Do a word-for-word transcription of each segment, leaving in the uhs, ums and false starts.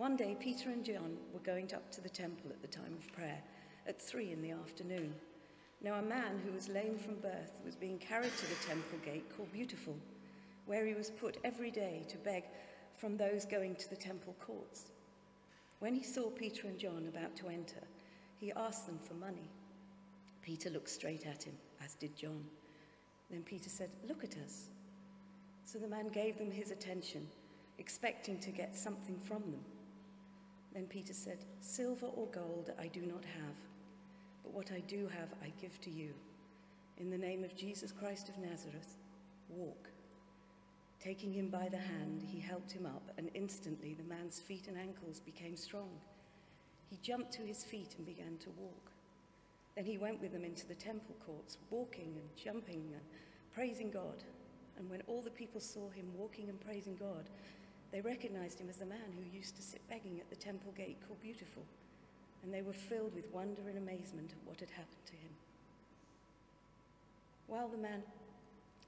One day, Peter and John were going up to the temple at the time of prayer, at three in the afternoon. Now a man who was lame from birth was being carried to the temple gate called Beautiful, where he was put every day to beg from those going to the temple courts. When he saw Peter and John about to enter, he asked them for money. Peter looked straight at him, as did John. Then Peter said, "Look at us." So the man gave them his attention, expecting to get something from them. Then Peter said, "Silver or gold I do not have, but what I do have I give to you. In the name of Jesus Christ of Nazareth, walk." Taking him by the hand, he helped him up, and instantly the man's feet and ankles became strong. He jumped to his feet and began to walk. Then he went with them into the temple courts, walking and jumping and praising God. And when all the people saw him walking and praising God, they recognized him as the man who used to sit begging at the temple gate called Beautiful. And they were filled with wonder and amazement at what had happened to him. While the man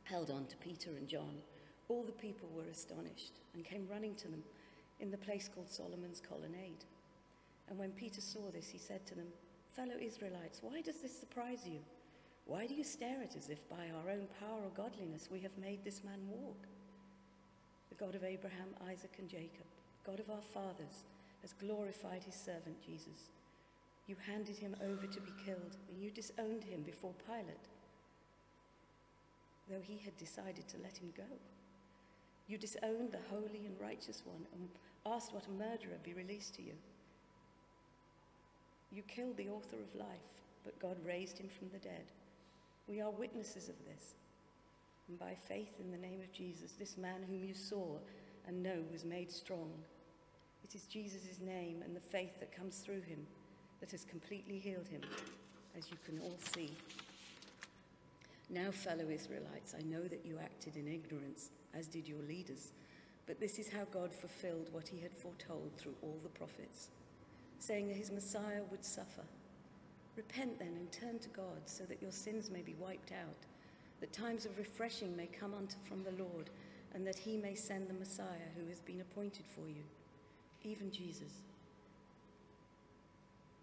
held on to Peter and John, all the people were astonished and came running to them in the place called Solomon's Colonnade. And when Peter saw this, he said to them, "Fellow Israelites, why does this surprise you? Why do you stare at us as if by our own power or godliness we have made this man walk? The God of Abraham, Isaac, and Jacob, God of our fathers, has glorified his servant Jesus. You handed him over to be killed, and you disowned him before Pilate, though he had decided to let him go. You disowned the holy and righteous one and asked what murderer be released to you. You killed the author of life, but God raised him from the dead. We are witnesses of this. And by faith in the name of Jesus, this man whom you saw and know was made strong. It is Jesus' name and the faith that comes through him that has completely healed him, as you can all see. Now, fellow Israelites, I know that you acted in ignorance, as did your leaders, but this is how God fulfilled what he had foretold through all the prophets, saying that his Messiah would suffer. Repent then and turn to God so that your sins may be wiped out, that times of refreshing may come unto from the Lord, and that he may send the Messiah who has been appointed for you, even Jesus.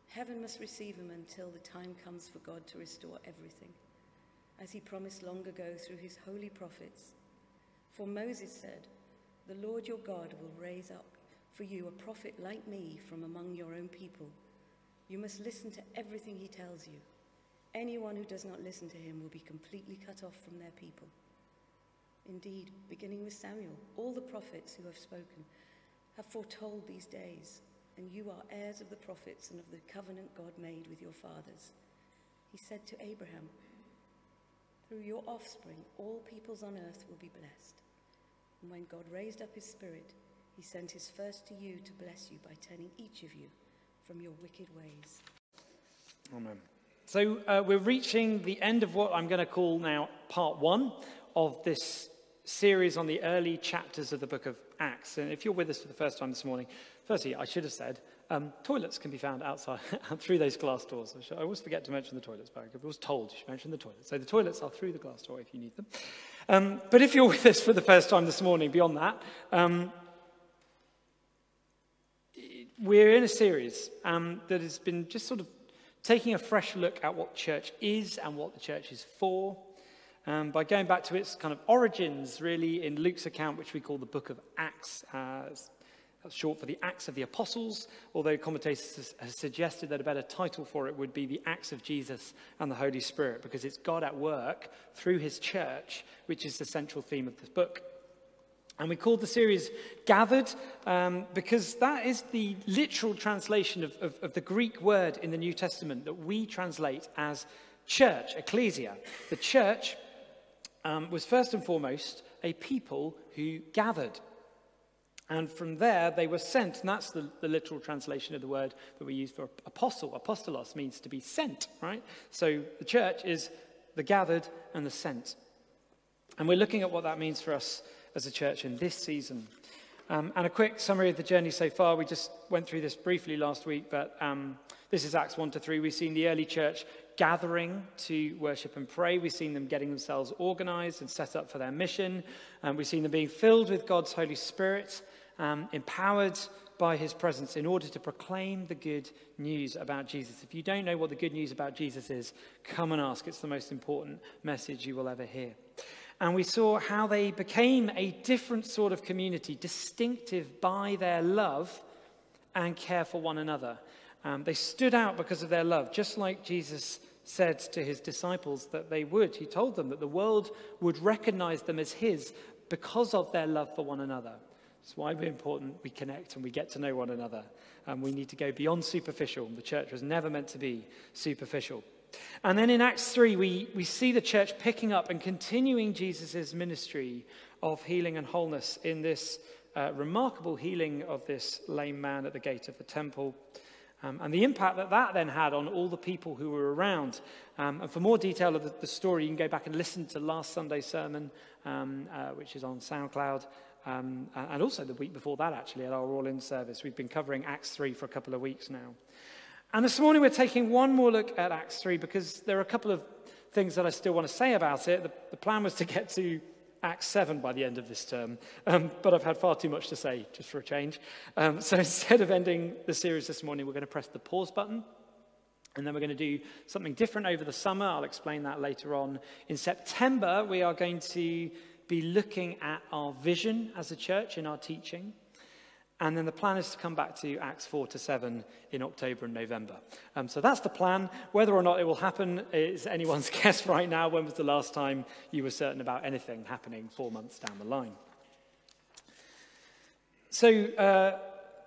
Heaven must receive him until the time comes for God to restore everything, as he promised long ago through his holy prophets. For Moses said, 'The Lord your God will raise up for you a prophet like me from among your own people.' You must listen to everything he tells you. Anyone who does not listen to him will be completely cut off from their people. Indeed, beginning with Samuel, all the prophets who have spoken have foretold these days, and you are heirs of the prophets and of the covenant God made with your fathers. He said to Abraham, 'Through your offspring, all peoples on earth will be blessed.' And when God raised up his spirit, he sent his first to you to bless you by turning each of you from your wicked ways." Amen. So uh, we're reaching the end of what I'm going to call now part one of this series on the early chapters of the book of Acts. And if you're with us for the first time this morning, firstly, I should have said, um, toilets can be found outside through those glass doors. I always forget to mention the toilets, but I was told you should mention the toilets. So the toilets are through the glass door if you need them. Um, but if you're with us for the first time this morning, beyond that, um, we're in a series um, that has been just sort of taking a fresh look at what church is and what the church is for, um, by going back to its kind of origins, really, in Luke's account, which we call the Book of Acts. Uh, that's short for the Acts of the Apostles, although commentators have suggested that a better title for it would be the Acts of Jesus and the Holy Spirit, because it's God at work through his church, which is the central theme of this book. And we called the series Gathered um, because that is the literal translation of, of, of the Greek word in the New Testament that we translate as church, ecclesia. The church um, was first and foremost a people who gathered. And from there, they were sent, and that's the, the literal translation of the word that we use for apostle. Apostolos means to be sent, right? So the church is the gathered and the sent. And we're looking at what that means for us as a church in this season. Um, and a quick summary of the journey so far. We just went through this briefly last week, but um, this is Acts one to three. We've seen the early church gathering to worship and pray. We've seen them getting themselves organized and set up for their mission. Um, we've seen them being filled with God's Holy Spirit um, empowered by his presence in order to proclaim the good news about Jesus. If you don't know what the good news about Jesus is, come and ask. It's the most important message you will ever hear. And we saw how they became a different sort of community, distinctive by their love and care for one another. Um, they stood out because of their love, just like Jesus said to his disciples that they would. He told them that the world would recognize them as his because of their love for one another. It's why we're important. We connect and we get to know one another. And we need to go beyond superficial. The church was never meant to be superficial. And then in Acts three, we, we see the church picking up and continuing Jesus' ministry of healing and wholeness in this uh, remarkable healing of this lame man at the gate of the temple. Um, and the impact that that then had on all the people who were around. Um, and for more detail of the, the story, you can go back and listen to last Sunday's sermon, um, uh, which is on SoundCloud. Um, and also the week before that, actually, at our All-In service. We've been covering Acts three for a couple of weeks now. And this morning we're taking one more look at Acts three because there are a couple of things that I still want to say about it. The, the plan was to get to Acts seven by the end of this term, um, but I've had far too much to say, just for a change. Um, so instead of ending the series this morning, we're going to press the pause button. And then we're going to do something different over the summer. I'll explain that later on. In September, we are going to be looking at our vision as a church in our teaching. And then the plan is to come back to Acts four to seven in October and November. Um, so that's the plan. Whether or not it will happen is anyone's guess right now. When was the last time you were certain about anything happening four months down the line? So uh,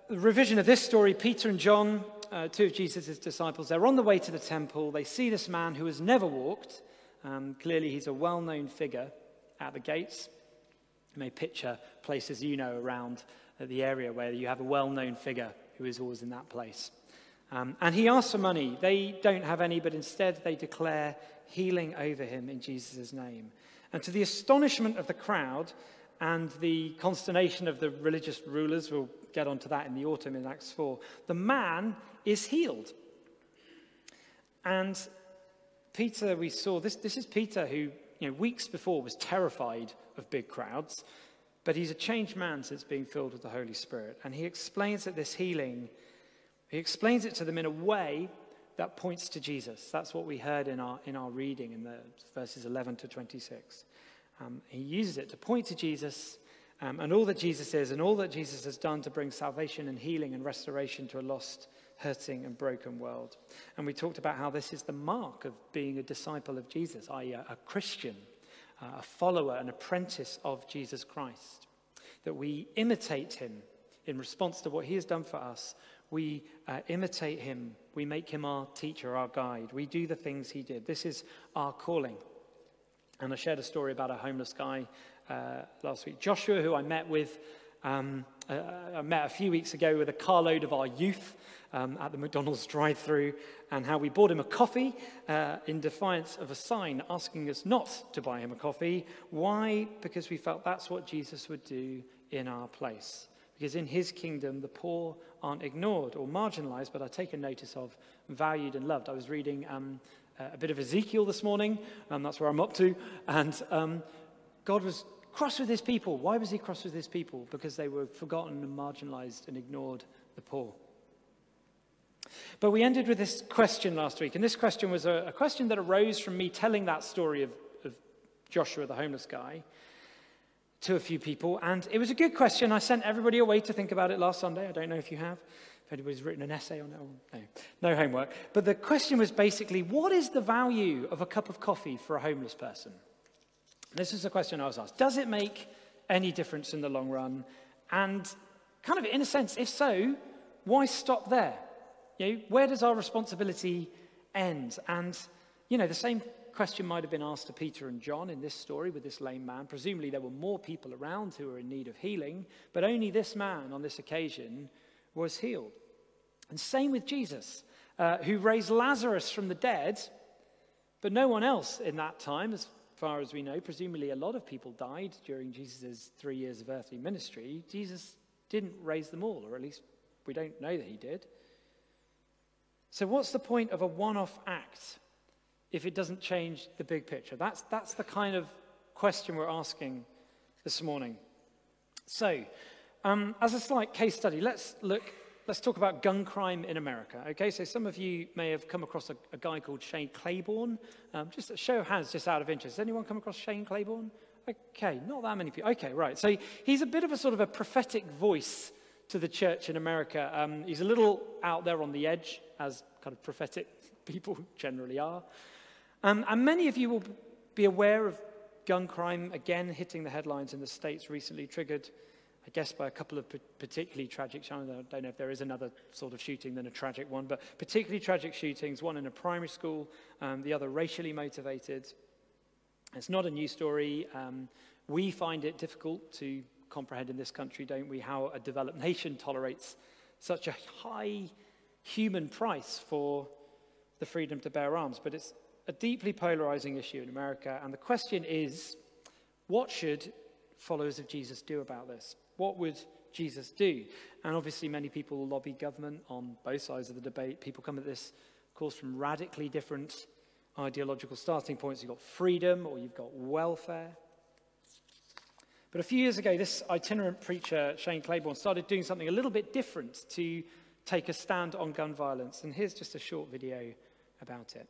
the revision of this story, Peter and John, uh, two of Jesus' disciples, they're on the way to the temple. They see this man who has never walked. Um, clearly he's a well-known figure at the gates. You may picture places you know around the area where you have a well-known figure who is always in that place. Um, and he asks for money. They don't have any, but instead they declare healing over him in Jesus' name. And to the astonishment of the crowd and the consternation of the religious rulers, we'll get onto that in the autumn in Acts four, the man is healed. And Peter, we saw, this, this is Peter who, you know, weeks before was terrified of big crowds. But he's a changed man since being filled with the Holy Spirit. And he explains that this healing, he explains it to them in a way that points to Jesus. That's what we heard in our in our reading in the verses eleven to twenty-six. Um, he uses it to point to Jesus um, and all that Jesus is and all that Jesus has done to bring salvation and healing and restoration to a lost, hurting and broken world. And we talked about how this is the mark of being a disciple of Jesus, that is a Christian. Uh, a follower, an apprentice of Jesus Christ, that we imitate him in response to what he has done for us. We uh, imitate him. We make him our teacher, our guide. We do the things he did. This is our calling. And I shared a story about a homeless guy uh, last week, Joshua, who I met with. Um, uh, I met a few weeks ago with a carload of our youth um, at the McDonald's drive-thru, and how we bought him a coffee uh, in defiance of a sign asking us not to buy him a coffee. Why? Because we felt that's what Jesus would do in our place. Because in his kingdom, the poor aren't ignored or marginalized, but are taken notice of, valued and loved. I was reading um, a bit of Ezekiel this morning, and that's where I'm up to, and um, God was cross with his people. Why was he cross with his people? Because they were forgotten and marginalized and ignored the poor. But we ended with this question last week. And this question was a, a question that arose from me telling that story of, of Joshua, the homeless guy, to a few people. And it was a good question. I sent everybody away to think about it last Sunday. I don't know if you have. If anybody's written an essay on it. Or no, no homework. But the question was basically, what is the value of a cup of coffee for a homeless person? This is the question I was asked. Does it make any difference in the long run? And kind of in a sense, if so, why stop there? You know, where does our responsibility end? And, you know, the same question might have been asked to Peter and John in this story with this lame man. Presumably there were more people around who were in need of healing, but only this man on this occasion was healed. And same with Jesus, uh, who raised Lazarus from the dead, but no one else in that time, as As far as we know, presumably a lot of people died during Jesus' three years of earthly ministry. Jesus didn't raise them all, or at least we don't know that he did. So what's the point of a one-off act if it doesn't change the big picture? That's, that's the kind of question we're asking this morning. So Um, as a slight case study, let's look, let's talk about gun crime in America, okay? So some of you may have come across a, a guy called Shane Claiborne. Um, just a show of hands, just out of interest. Has anyone come across Shane Claiborne? Okay, not that many people. Okay, right. So he's a bit of a sort of a prophetic voice to the church in America. Um, he's a little out there on the edge, as kind of prophetic people generally are. Um, and many of you will be aware of gun crime, again, hitting the headlines in the States recently, triggered, I guess, by a couple of particularly tragic, I don't know if there is another sort of shooting than a tragic one, but particularly tragic shootings, one in a primary school, um, the other racially motivated. It's not a new story. Um, we find it difficult to comprehend in this country, don't we, how a developed nation tolerates such a high human price for the freedom to bear arms. But it's a deeply polarizing issue in America, and the question is, what should followers of Jesus do about this? What would Jesus do? And obviously many people lobby government on both sides of the debate. People come at this, of course, from radically different ideological starting points. You've got freedom or you've got welfare. But a few years ago, this itinerant preacher, Shane Claiborne, started doing something a little bit different to take a stand on gun violence. And here's just a short video about it.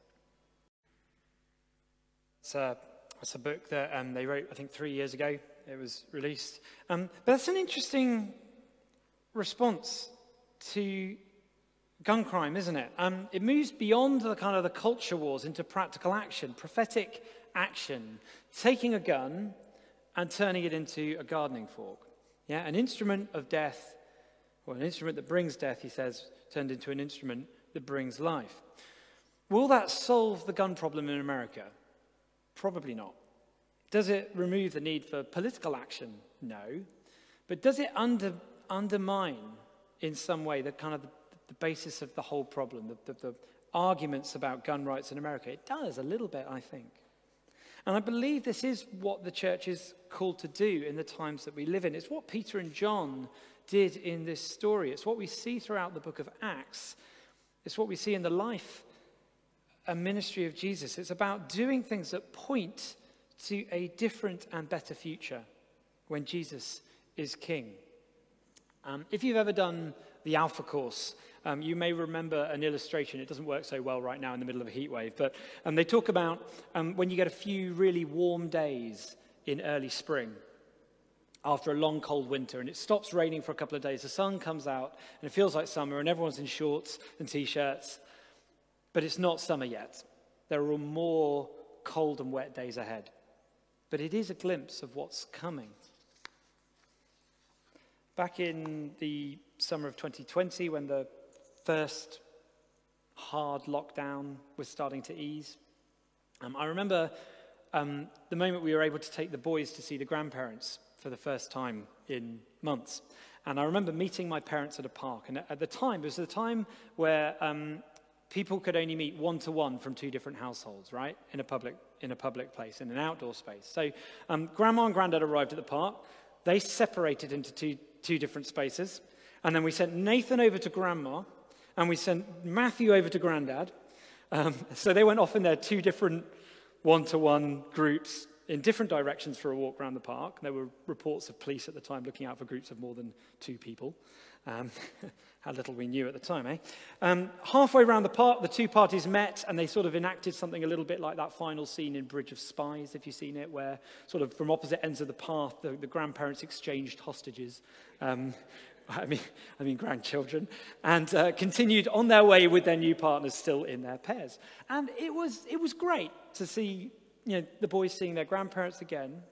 It's a, it's a book that um, they wrote, I think, three years ago. It was released. Um, but that's an interesting response to gun crime, isn't it? Um, it moves beyond the kind of the culture wars into practical action, prophetic action, taking a gun and turning it into a gardening fork. Yeah, an instrument of death, or an instrument that brings death, he says, turned into an instrument that brings life. Will that solve the gun problem in America? Probably not. Does it remove the need for political action? No. But does it under, undermine in some way the kind of the, the basis of the whole problem, the, the, the arguments about gun rights in America? It does a little bit, I think. And I believe this is what the church is called to do in the times that we live in. It's what Peter and John did in this story. It's what we see throughout the book of Acts. It's what we see in the life a ministry of Jesus. It's about doing things that point to a different and better future when Jesus is king. Um, if you've ever done the Alpha Course, um, you may remember an illustration. It doesn't work so well right now in the middle of a heat wave, but um, they talk about um, when you get a few really warm days in early spring after a long cold winter, and it stops raining for a couple of days. The sun comes out and it feels like summer, and everyone's in shorts and t-shirts. But it's not summer yet. There are more cold and wet days ahead. But it is a glimpse of what's coming. Back in the summer of twenty twenty, when the first hard lockdown was starting to ease, um, I remember um, the moment we were able to take the boys to see the grandparents for the first time in months. And I remember meeting my parents at a park. And at the time, it was the time where Um, people could only meet one-to-one from two different households, right? In a public in a public place, in an outdoor space. So um, Grandma and Granddad arrived at the park. They separated into two, two different spaces. And then we sent Nathan over to Grandma, and we sent Matthew over to Granddad. Um, so they went off in their two different one-to-one groups in different directions for a walk around the park. There were reports of police at the time looking out for groups of more than two people. Um, how little we knew at the time, eh? Um, halfway around the park, the two parties met, and they sort of enacted something a little bit like that final scene in Bridge of Spies, if you've seen it, where sort of from opposite ends of the path, the, the grandparents exchanged hostages. Um, I mean, I mean grandchildren, and uh, continued on their way with their new partners, still in their pairs. And it was it was great to see, you know, the boys seeing their grandparents again.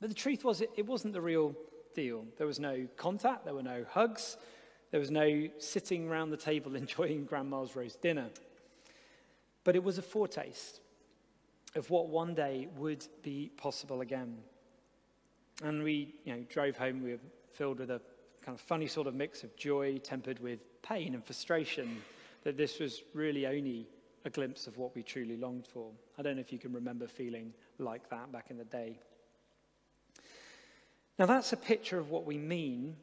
But the truth was, it, it wasn't the real deal. There was no contact, there were no hugs, there was no sitting round the table enjoying Grandma's roast dinner. But it was a foretaste of what one day would be possible again. And we, you know, drove home. We were filled with a kind of funny sort of mix of joy tempered with pain and frustration that this was really only a glimpse of what we truly longed for. I don't know if you can remember feeling like that back in the day. Now, that's a picture of what we mean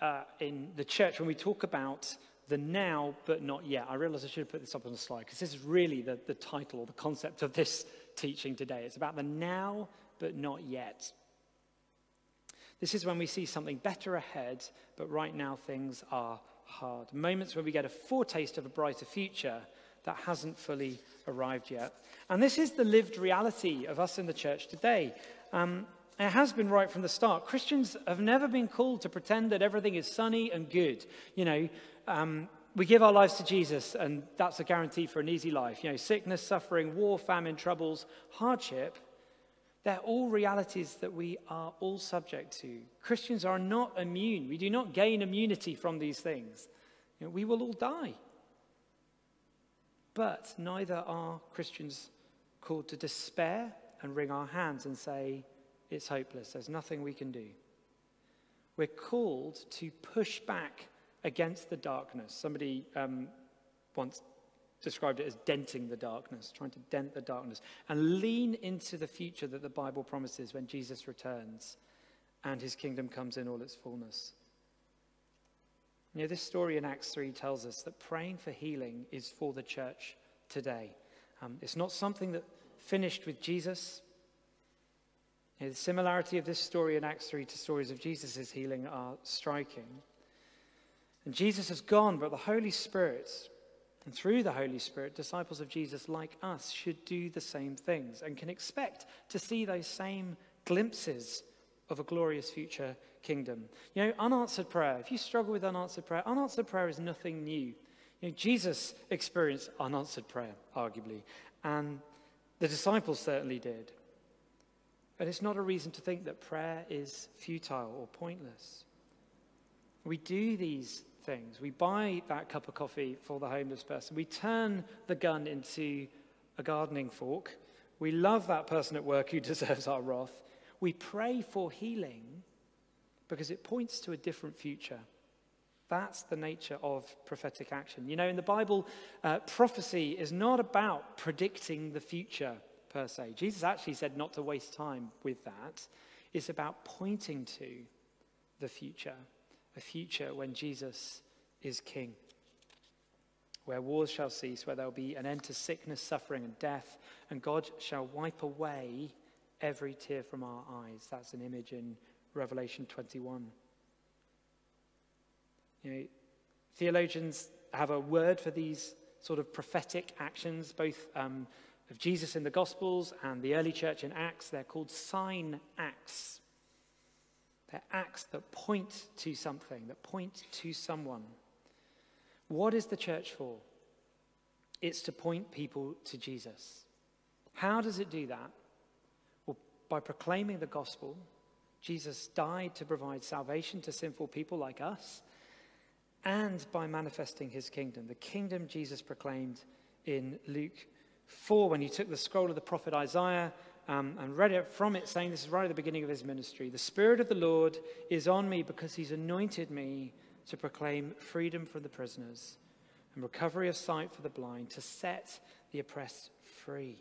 uh, in the church when we talk about the now but not yet. I realize I should have put this up on the slide, because this is really the, the title or the concept of this teaching today. It's about the now but not yet. This is when we see something better ahead, but right now things are hard. Moments where we get a foretaste of a brighter future that hasn't fully arrived yet. And this is the lived reality of us in the church today. Um, it has been right from the start. Christians have never been called to pretend that everything is sunny and good. You know, um, we give our lives to Jesus and that's a guarantee for an easy life. You know, sickness, suffering, war, famine, troubles, hardship, they're all realities that we are all subject to. Christians are not immune. We do not gain immunity from these things. You know, we will all die. But neither are Christians called to despair and wring our hands and say, it's hopeless, there's nothing we can do. We're called to push back against the darkness. Somebody um, once described it as denting the darkness, trying to dent the darkness, and lean into the future that the Bible promises when Jesus returns and his kingdom comes in all its fullness. You know, this story in Acts three tells us that praying for healing is for the church today. Um, it's not something that finished with Jesus. You know, the similarity of this story in Acts three to stories of Jesus' healing are striking. And Jesus has gone, but the Holy Spirit, and through the Holy Spirit, disciples of Jesus like us should do the same things and can expect to see those same glimpses of a glorious future kingdom. You know, unanswered prayer. If you struggle with unanswered prayer, unanswered prayer is nothing new. You know, Jesus experienced unanswered prayer, arguably, and the disciples certainly did. But it's not a reason to think that prayer is futile or pointless. We do these things. We buy that cup of coffee for the homeless person. We turn the gun into a gardening fork. We love that person at work who deserves our wrath. We pray for healing because it points to a different future. That's the nature of prophetic action. You know, in the Bible, uh, prophecy is not about predicting the future per se. Jesus actually said not to waste time with that. It's about pointing to the future, a future when Jesus is king, where wars shall cease, where there will be an end to sickness, suffering, and death, and God shall wipe away every tear from our eyes. That's an image in Revelation twenty-one. You know, theologians have a word for these sort of prophetic actions, both um, of Jesus in the Gospels and the early church in Acts. They're called sign acts. They're acts that point to something, that point to someone. What is the church for? It's to point people to Jesus. How does it do that? By proclaiming the gospel. Jesus died to provide salvation to sinful people like us, and by manifesting his kingdom, the kingdom Jesus proclaimed in Luke four when he took the scroll of the prophet Isaiah um, and read it from it, saying, this is right at the beginning of his ministry, the Spirit of the Lord is on me because he's anointed me to proclaim freedom for the prisoners and recovery of sight for the blind, to set the oppressed free.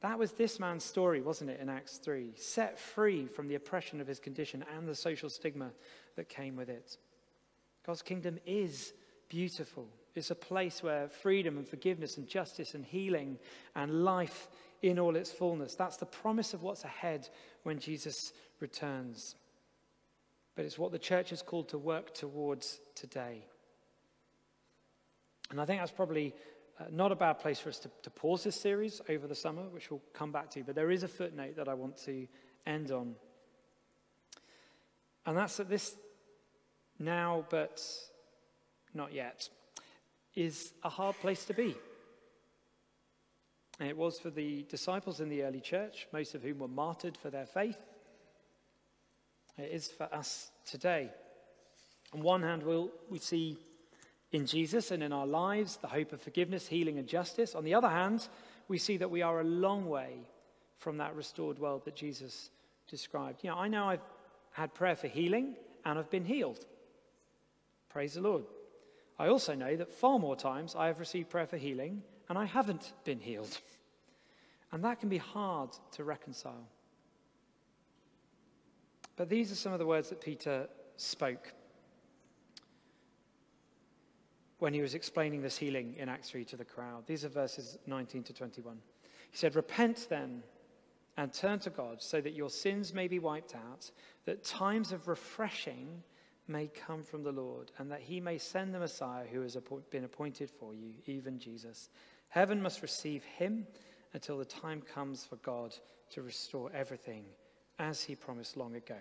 That was this man's story, wasn't it, in Acts three? Set free from the oppression of his condition and the social stigma that came with it. God's kingdom is beautiful. It's a place where freedom and forgiveness and justice and healing and life in all its fullness. That's the promise of what's ahead when Jesus returns. But it's what the church is called to work towards today. And I think that's probably Uh, not a bad place for us to, to pause this series over the summer, which we'll come back to, but there is a footnote that I want to end on. And that's that this now but not yet is a hard place to be. And it was for the disciples in the early church, most of whom were martyred for their faith. It is for us today. On one hand, we'll, we see in Jesus and in our lives the hope of forgiveness, healing, and justice. On the other hand, we see that we are a long way from that restored world that Jesus described. You know, I know I've had prayer for healing and I've been healed. Praise the Lord. I also know that far more times I have received prayer for healing and I haven't been healed. And that can be hard to reconcile. But these are some of the words that Peter spoke when he was explaining this healing in Acts three to the crowd. These are verses nineteen to twenty-one. He said, repent then and turn to God so that your sins may be wiped out, that times of refreshing may come from the Lord, and that he may send the Messiah who has been appointed for you, even Jesus. Heaven must receive him until the time comes for God to restore everything as he promised long ago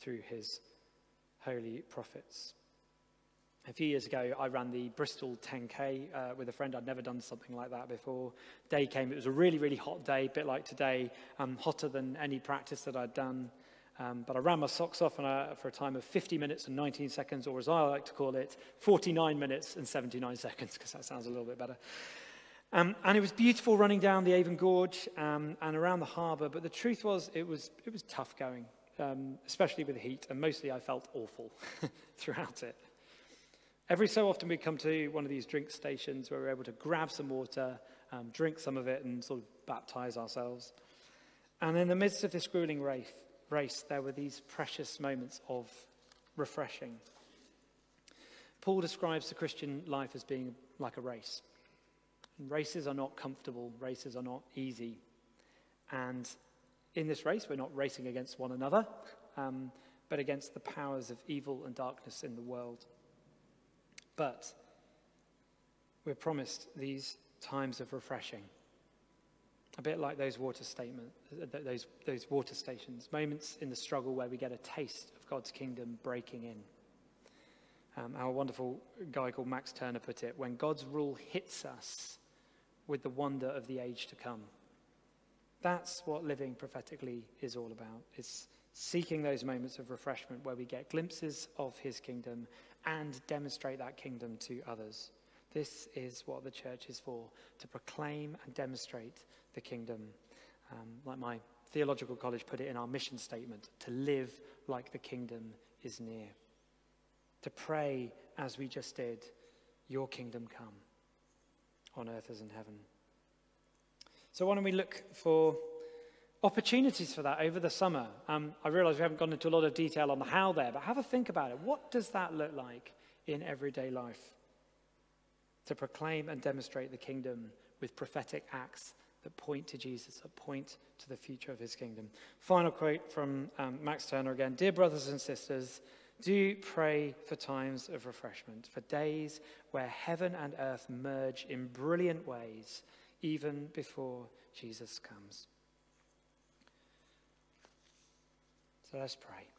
through his holy prophets. A few years ago, I ran the Bristol ten K uh, with a friend. I'd never done something like that before. Day came. It was a really, really hot day, a bit like today, um, hotter than any practice that I'd done. Um, but I ran my socks off and I, for a time of fifty minutes and nineteen seconds, or as I like to call it, forty-nine minutes and seventy-nine seconds, because that sounds a little bit better. Um, and it was beautiful running down the Avon Gorge um, and around the harbour. But the truth was, it was it was tough going, um, especially with the heat. And mostly I felt awful throughout it. Every so often we'd come to one of these drink stations where we were able to grab some water, um, drink some of it, and sort of baptise ourselves. And in the midst of this grueling race, race, there were these precious moments of refreshing. Paul describes the Christian life as being like a race. And races are not comfortable. Races are not easy. And in this race, we're not racing against one another, um, but against the powers of evil and darkness in the world. But we're promised these times of refreshing. A bit like those water statement, those, those water stations, moments in the struggle where we get a taste of God's kingdom breaking in. Um, our wonderful guy called Max Turner put it, when God's rule hits us with the wonder of the age to come. That's what living prophetically is all about. It's seeking those moments of refreshment where we get glimpses of his kingdom and demonstrate that kingdom to others. This is what the church is for, to proclaim and demonstrate the kingdom. Um, like my theological college put it in our mission statement, to live like the kingdom is near. To pray as we just did, your kingdom come on earth as in heaven. So why don't we look for opportunities for that over the summer. Um, I realise we haven't gone into a lot of detail on the how there, but have a think about it. What does that look like in everyday life? To proclaim and demonstrate the kingdom with prophetic acts that point to Jesus, that point to the future of his kingdom. Final quote from um, Max Turner again. Dear brothers and sisters, do pray for times of refreshment, for days where heaven and earth merge in brilliant ways, even before Jesus comes. So let's pray.